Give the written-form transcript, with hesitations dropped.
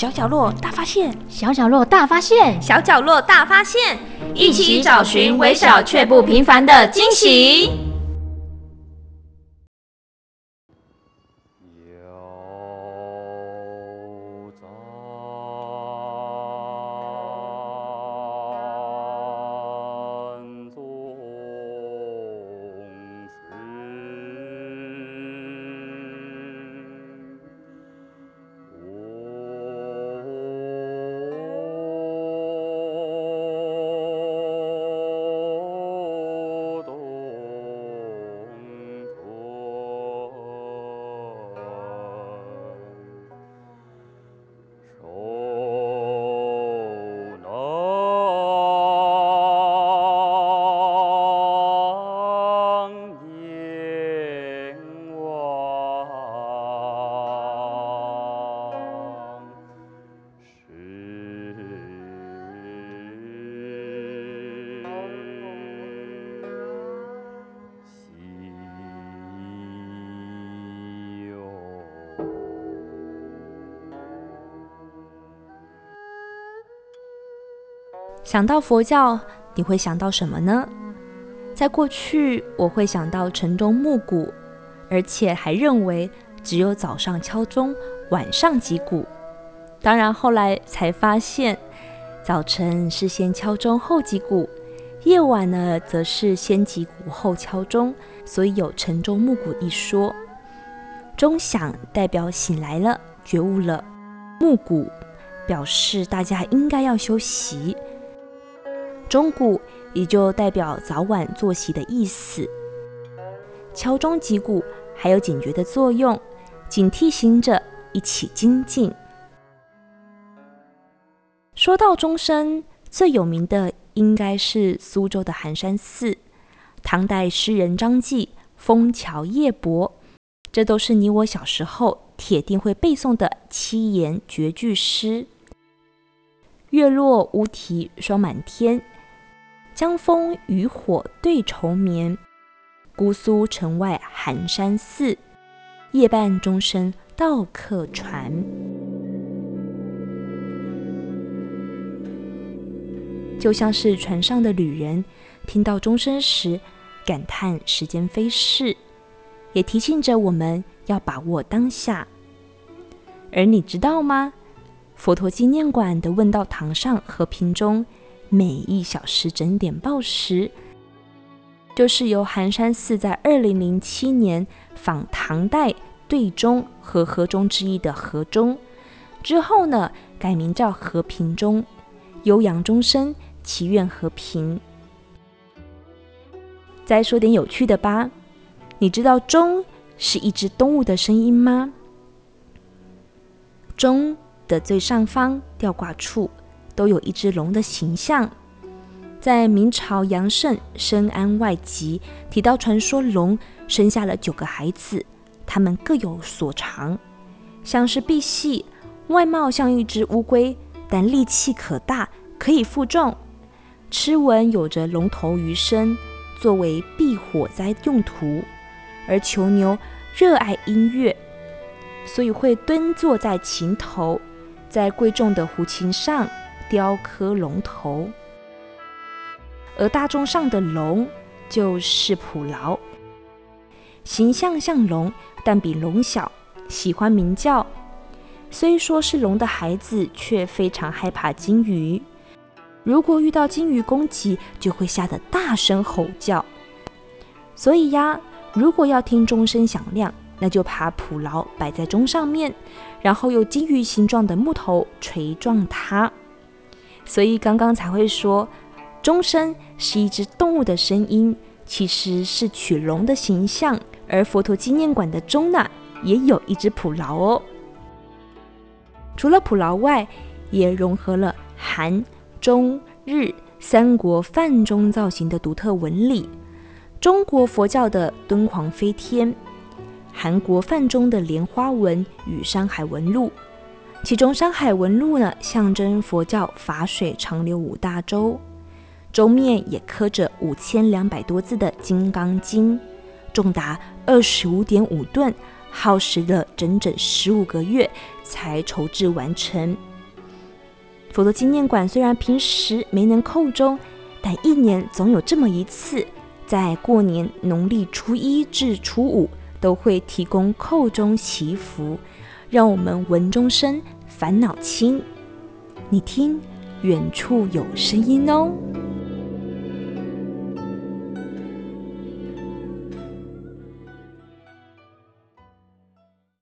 小角落大发现，小角落大发现，小角落大发现，一起找寻微小却不平凡的惊喜。想到佛教，你会想到什么呢？在过去，我会想到晨钟暮鼓，而且还认为只有早上敲钟，晚上击鼓。当然后来才发现，早晨是先敲钟后击鼓，夜晚呢则是先击鼓后敲钟，所以有晨钟暮鼓一说。钟响代表醒来了，觉悟了；暮鼓表示大家应该要休息。钟鼓也就代表早晚作息的意思。敲钟击鼓还有警觉的作用，警惕行者一起精进。说到钟声，最有名的应该是苏州的寒山寺，唐代诗人张继《枫桥夜泊》，这都是你我小时候铁定会背诵的七言绝句诗。月落乌啼霜满天，江枫渔火对愁眠。姑苏城外寒山寺，夜半钟声到客船。就像是船上的旅人听到钟声时感叹时间飞逝，也提醒着我们要把握当下。而你知道吗？佛陀纪念馆的问道堂上和平钟，每1小时整点报时，就是由寒山寺在2007年仿唐代对钟和和钟之一的和钟，之后呢改名叫和平钟，悠扬钟声，祈愿和平。再说点有趣的吧，你知道钟是一只动物的声音吗？钟的最上方吊挂处都有一只龙的形象。在明朝杨慎《深谙外集》提到，传说龙生下了9个孩子，他们各有所长，像是赑屃外貌像一只乌龟，但力气可大，可以负重，吃文有着龙头鱼身，作为避火灾用途。而囚牛热爱音乐，所以会蹲坐在琴头，在贵重的胡琴上雕刻龙头。而大钟上的龙就是普劳，形象像龙，但比龙小，喜欢鸣叫。虽说是龙的孩子，却非常害怕鲸鱼，如果遇到鲸鱼攻击，就会吓得大声吼叫。所以呀，如果要听钟声响亮，那就把捕牢摆在钟上面，然后用金鱼形状的木头锤撞它。所以刚刚才会说钟声是一只动物的声音，其实是取龙的形象。而佛陀纪念馆的钟呢，也有一只捕牢哦。除了捕牢外，也融合了韩、中、日三国泛钟造型的独特纹理，中国佛教的敦煌飞天，韩国梵钟的莲花纹与山海纹路，其中山海纹路呢象征佛教法水长流5大洲，周面也刻着5200多字的《金刚经》，重达25.5吨，耗时了整整15个月才筹制完成，否则纪念馆虽然平时没能叩钟，但一年总有这么一次，在过年农历初1至初5都会提供叩钟祈福，让我们闻钟声烦恼轻。你听，远处有声音哦。